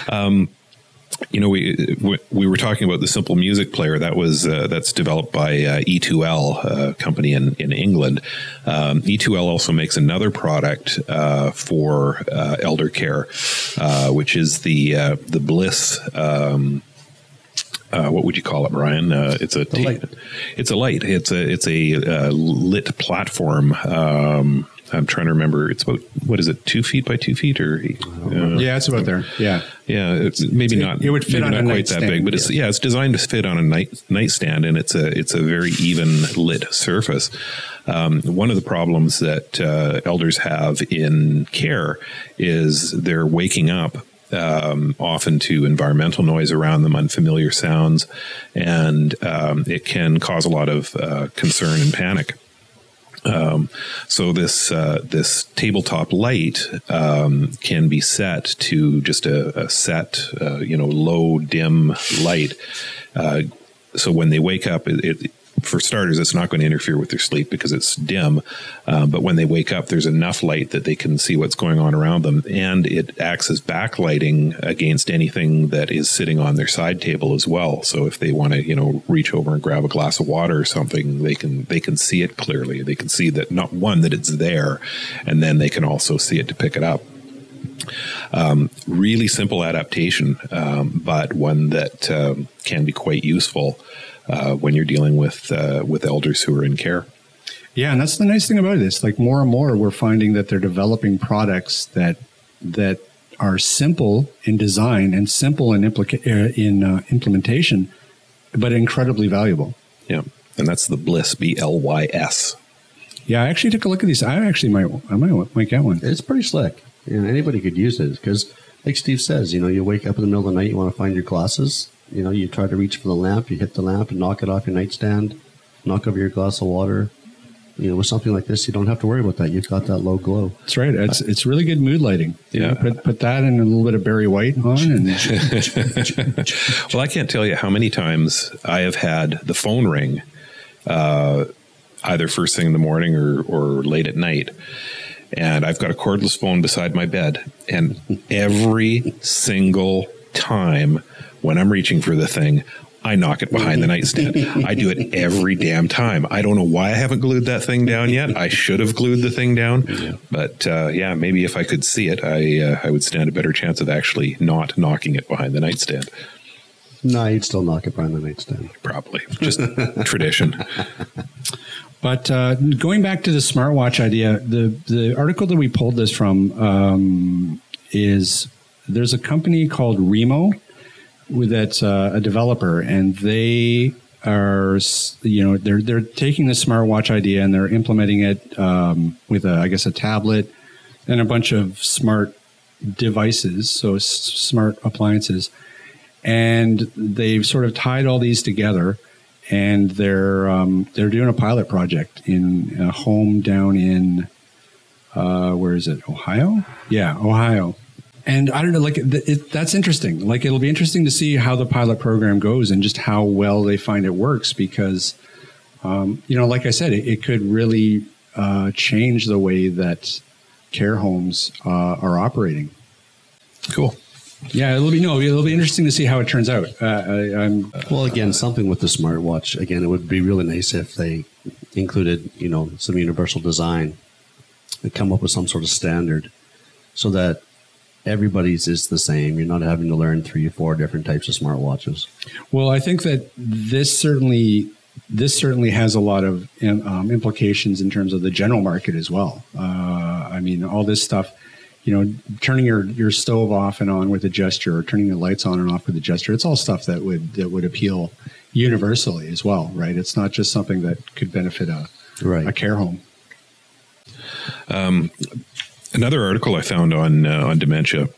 um, you know, we, we we were talking about the Simple Music Player. That was uh, that's developed by uh, E two L, a uh, company in in England. Um, E two L also makes another product uh, for uh, elder care, uh, which is the uh, the Bliss. Um, uh, what would you call it, Brian? Uh, it's a the light. T- it's a light. It's a it's a uh, lit platform. Um, I'm trying to remember. It's about, what is it, two feet by two feet? or uh, Yeah, it's about there. Yeah. Yeah, it's maybe not It would fit on a nightstand. Not quite that big, but it's, yeah, it's designed to fit on a night nightstand, and it's a, it's a very even lit surface. Um, one of the problems that uh, elders have in care is they're waking up Um, often to environmental noise around them, unfamiliar sounds, and um, it can cause a lot of uh, concern and panic. Um, so this uh, this tabletop light um, can be set to just a, a set, uh, you know, low dim light. Uh, so when they wake up, it, it for starters, it's not going to interfere with their sleep because it's dim. Um, but when they wake up, there's enough light that they can see what's going on around them. And it acts as backlighting against anything that is sitting on their side table as well. So if they want to, you know, reach over and grab a glass of water or something, they can, they can see it clearly. They can see that, not one, that it's there. And then they can also see it to pick it up. Um, really simple adaptation, um, but one that um, can be quite useful Uh, when you're dealing with uh, with elders who are in care. Yeah, and that's the nice thing about this. Like, more and more, we're finding that they're developing products that that are simple in design and simple in implica- in uh, implementation, but incredibly valuable. Yeah, and that's the Bliss, B L Y S. Yeah, I actually took a look at these. I actually might I might might get one. It's pretty slick, and anybody could use it because, like Steve says, you know, you wake up in the middle of the night, you want to find your glasses. You know, you try to reach for the lamp, you hit the lamp and knock it off your nightstand, knock over your glass of water. You know, with something like this, you don't have to worry about that. You've got that low glow. That's right. It's it's really good mood lighting. Yeah. You know, put, put that and a little bit of Barry White on. And well, I can't tell you how many times I have had the phone ring, uh, either first thing in the morning or, or late at night. And I've got a cordless phone beside my bed. And every single time when I'm reaching for the thing, I knock it behind the nightstand. I do it every damn time. I don't know why I haven't glued that thing down yet. I should have glued the thing down. Yeah. But uh, yeah, maybe if I could see it, I uh, I would stand a better chance of actually not knocking it behind the nightstand. No, you'd still knock it behind the nightstand. Probably. Just tradition. But uh, going back to the smartwatch idea, the, the article that we pulled this from um, is there's a company called Remo. That's uh, a developer, and they are, you know, they're they're taking the smartwatch idea and they're implementing it um, with, a, I guess, a tablet and a bunch of smart devices, so s- smart appliances, and they've sort of tied all these together, and they're um, they're doing a pilot project in a home down in uh, where is it, Ohio? Yeah, Ohio. And I don't know, like, it, it, that's interesting. Like, it'll be interesting to see how the pilot program goes and just how well they find it works because, um, you know, like I said, it, it could really uh, change the way that care homes uh, are operating. Cool. Yeah, it'll be no. It'll be interesting to see how it turns out. Uh, I, I'm well. Again, something with the smartwatch. Again, it would be really nice if they included, you know, some universal design and come up with some sort of standard so that everybody's is the same. You're not having to learn three or four different types of smartwatches. Well, I think that this certainly this certainly has a lot of um, implications in terms of the general market as well. Uh, I mean, all this stuff. You know, turning your, your stove off and on with a gesture, or turning the lights on and off with a gesture, it's all stuff that would that would appeal universally as well, right? It's not just something that could benefit a, right. a care home. Um, another article I found on uh, on dementia.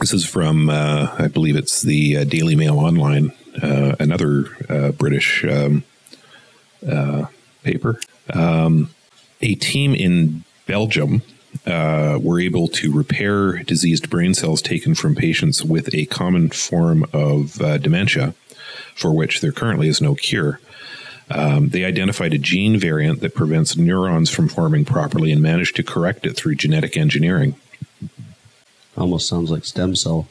This is from, uh, I believe it's the uh, Daily Mail Online, uh, another uh, British um, uh, paper. Um, a team in Belgium Uh, were able to repair diseased brain cells taken from patients with a common form of uh, dementia, for which there currently is no cure. Um, they identified a gene variant that prevents neurons from forming properly and managed to correct it through genetic engineering. Almost sounds like stem cell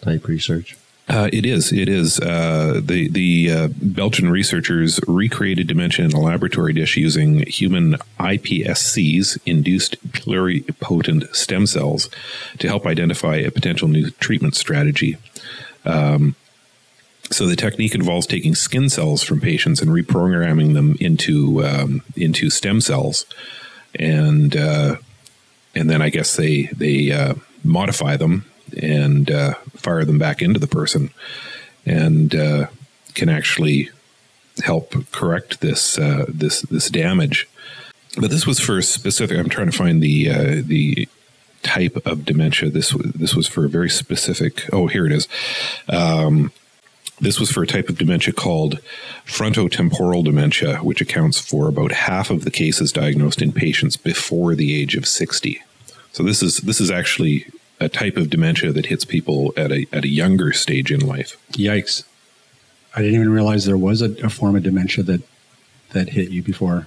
type research. Uh, it is. It is. Uh, the the uh, Belgian researchers recreated dementia in a laboratory dish using human I P S Cs, induced pluripotent stem cells, to help identify a potential new treatment strategy. Um, so the technique involves taking skin cells from patients and reprogramming them into um, into stem cells, and uh, and then I guess they they uh, modify them and uh, fire them back into the person, and uh, can actually help correct this uh, this this damage. But this was for specific. I'm trying to find the uh, the type of dementia. This was this was for a very specific. Oh, here it is. Um, this was for a type of dementia called frontotemporal dementia, which accounts for about half of the cases diagnosed in patients before the age of sixty. So this is this is actually a type of dementia that hits people at a at a younger stage in life. Yikes. I didn't even realize there was a, a form of dementia that that hit you before.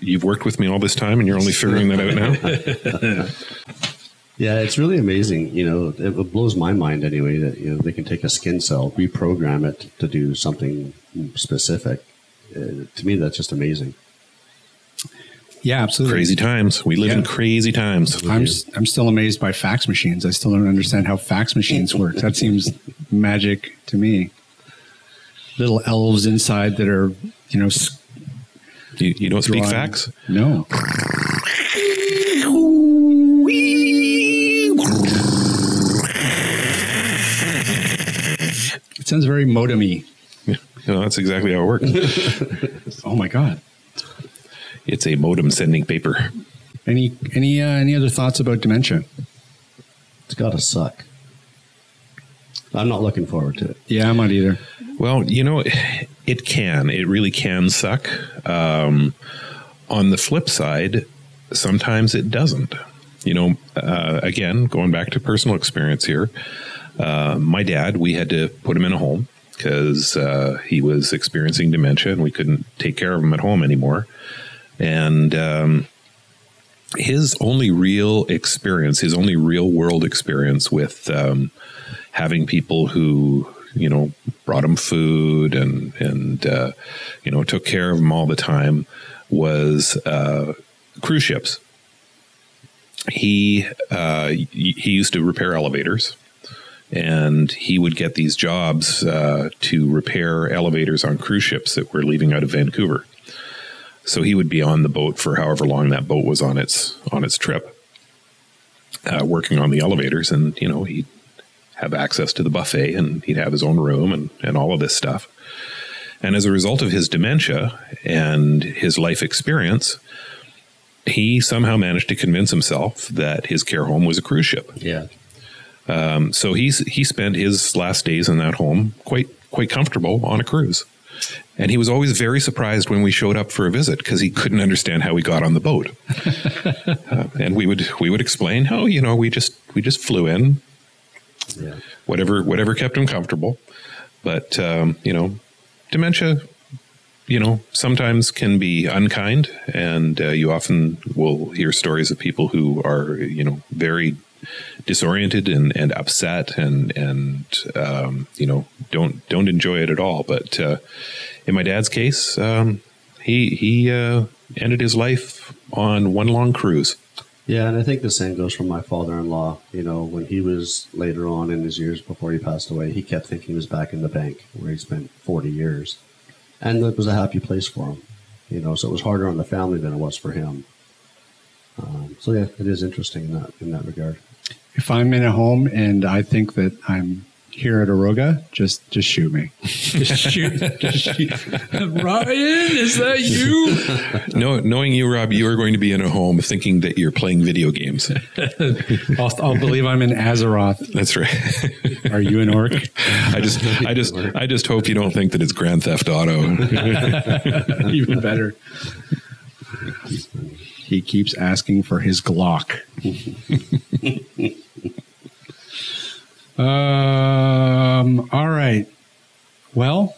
You've worked with me all this time and you're only figuring that out now? Yeah, it's really amazing. You know, it blows my mind anyway that, you know, they can take a skin cell, reprogram it to do something specific. Uh, to me, that's just amazing. Yeah, absolutely. Crazy times. We live yeah. in crazy times. I'm I'm still amazed by fax machines. I still don't understand how fax machines work. That seems magic to me. Little elves inside that are, you know, you, you don't speak fax? No. It sounds very modem-y. Yeah, no, that's exactly how it works. Oh my God. It's a modem sending paper. Any any uh, any other thoughts about dementia? It's got to suck. I'm not looking forward to it. Yeah, I'm not either. Well, you know, it can. It really can suck. Um, on the flip side, sometimes it doesn't. You know, uh, again, going back to personal experience here, uh, my dad, we had to put him in a home because uh, he was experiencing dementia and we couldn't take care of him at home anymore. And um, his only real experience, his only real world experience with um, having people who, you know, brought him food and, and uh, you know, took care of him all the time was uh, cruise ships. He, uh, he used to repair elevators. And he would get these jobs uh, to repair elevators on cruise ships that were leaving out of Vancouver. So he would be on the boat for however long that boat was on its on its trip, uh, working on the elevators. And, you know, he'd have access to the buffet and he'd have his own room and, and all of this stuff. And as a result of his dementia and his life experience, he somehow managed to convince himself that his care home was a cruise ship. Yeah. Um, so he's, he spent his last days in that home quite quite comfortable on a cruise. And he was always very surprised when we showed up for a visit because he couldn't understand how we got on the boat. uh, and we would we would explain, oh, you know, we just we just flew in, yeah. whatever whatever kept him comfortable. But um, you know, dementia you know, sometimes can be unkind. And uh, you often will hear stories of people who are, you know, very disoriented and, and upset and, and um, you know, don't don't enjoy it at all. But uh, in my dad's case, um, he, he uh, ended his life on one long cruise. Yeah, and I think the same goes for my father-in-law. You know, when he was later on in his years before he passed away, he kept thinking he was back in the bank where he spent forty years. And it was a happy place for him. You know, so it was harder on the family than it was for him. Um, so, yeah, it is interesting in that, in that regard. If I'm in a home and I think that I'm here at Aroga, just just shoot me. Just shoot. Just shoot. Ryan, is that you? No, knowing you, Rob, you are going to be in a home thinking that you're playing video games. I'll, I'll believe I'm in Azeroth. That's right. Are you an orc? I just, I just, I just hope you don't think that it's Grand Theft Auto. Even better. He keeps asking for his Glock. Um. All right. Well,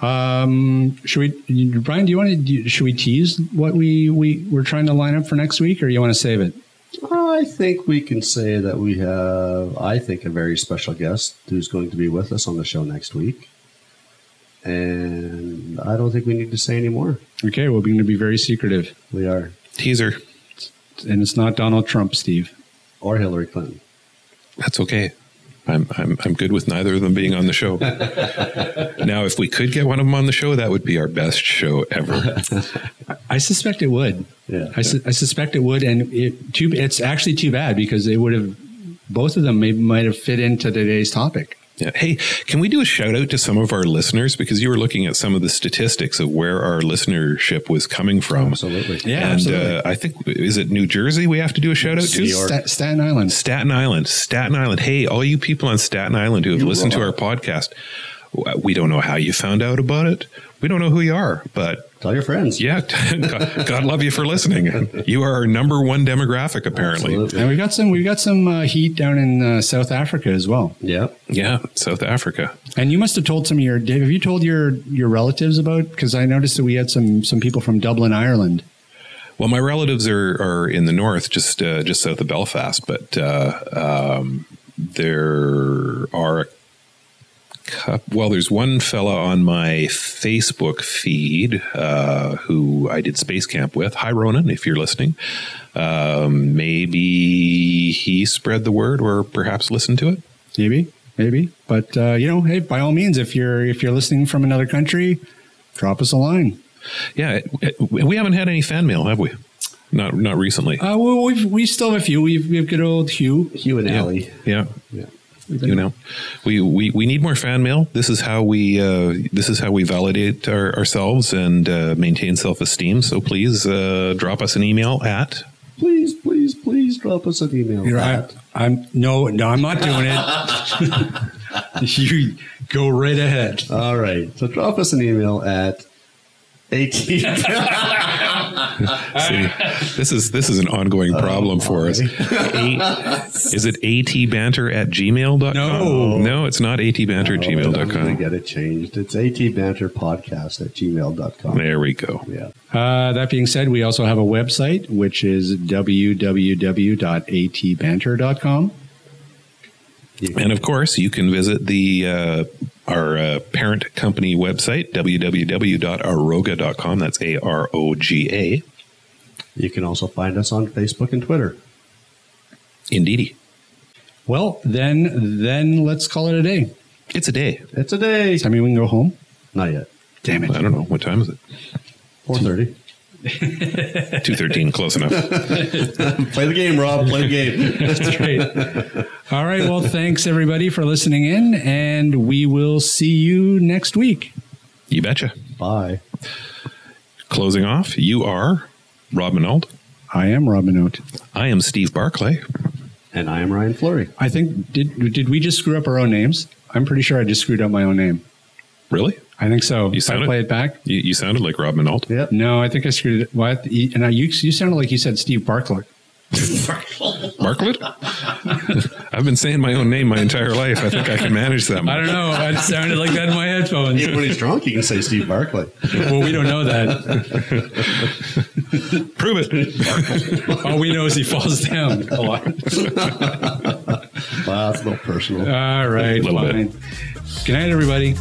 um, should we, Brian? Do you want to? Should we tease what we we we're trying to line up for next week, or you want to save it? I think we can say that we have, I think, a very special guest who's going to be with us on the show next week, and I don't think we need to say any more. Okay, we're going to be very secretive. We are. Teaser, and it's not Donald Trump, Steve, or Hillary Clinton. That's okay. I'm I'm I'm good with neither of them being on the show. Now, if we could get one of them on the show, that would be our best show ever. I suspect it would. Yeah, I, su- I suspect it would, and it too, it's actually too bad because it would have, both of them may, might have fit into today's topic. Yeah. Hey, can we do a shout out to some of our listeners? Because you were looking at some of the statistics of where our listenership was coming from. Absolutely. Yeah. And absolutely. Uh, I think, is it New Jersey we have to do a shout out to? Stat- Staten Island. Staten Island. Staten Island. Hey, all you people on Staten Island who have you listened to our podcast, we don't know how you found out about it. We don't know who you are, but tell your friends. Yeah. God, God love you for listening. You are our number one demographic, apparently. Absolutely. And we got some, we got some uh, heat down in uh, South Africa as well. Yeah. Yeah. South Africa. And you must have told some of your, Dave, have you told your, your relatives about, because I noticed that we had some, some people from Dublin, Ireland. Well, my relatives are, are in the north, just, uh, just south of Belfast, but uh, um, there are a Well, there's one fella on my Facebook feed uh, who I did Space Camp with. Hi, Ronan, if you're listening. Um, maybe he spread the word or perhaps listened to it. Maybe, maybe. But, uh, you know, hey, by all means, if you're if you're listening from another country, drop us a line. Yeah. We haven't had any fan mail, have we? Not not recently. Uh, well, we've, we still have a few. We've, we have good old Hugh. Hugh and Allie. Yeah. Yeah. You know, we, we, we need more fan mail. This is how we uh, this is how we validate our, ourselves and uh, maintain self-esteem. So please uh, drop us an email at. Please, please, please drop us an email. You're at. I, I'm no, no, I'm not doing it. You go right ahead. All right. So drop us an email at eighteen. See, this is this is an ongoing problem oh, for us. A- is it at banter at gmail dot com? No. No, it's not at banter at gmail dot com. No, I'm going to get it changed. It's at banter podcast at gmail dot com. There we go. Yeah. Uh, that being said, we also have a website, which is w w w dot a t banter dot com. And of course, you can visit the uh, our uh, parent company website, w w w dot aroga dot com. That's A R O G A. You can also find us on Facebook and Twitter. Indeedy. Well, then, then let's call it a day. It's a day. It's a day. Does that mean we can go home? Not yet. Damn it. I don't know. What time is it? four thirty. two thirteen, close enough. Play the game, Rob. Play the game. That's right. All right. Well, thanks, everybody, for listening in, and we will see you next week. You betcha. Bye. Closing off, you are Rob Mineault. I am Rob Mineault. I am Steve Barkley. And I am Ryan Fleury. I think, did did we just screw up our own names? I'm pretty sure I just screwed up my own name. Really? I think so. You sounded, I play it back. You, you sounded like Rob Mineault. Yep. No, I think I screwed it. What? And I, you, you sounded like you said Steve Barkley. Barkley. Barkley? I've been saying my own name my entire life. I think I can manage that much. I don't know. I sounded like that in my headphones. When he's drunk, he can say Steve Barkley. Well, we don't know that. Prove it. All we know is he falls down a lot. Wow, that's a little personal. All right. A little fine. Bit. Good night, everybody.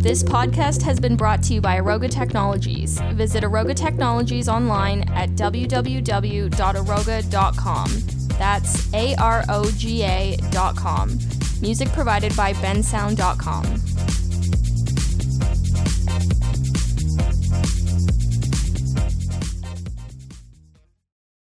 This podcast has been brought to you by Aroga Technologies. Visit Aroga Technologies online at w w w dot aroga dot com. That's A R O G A dot com. Music provided by bensound dot com.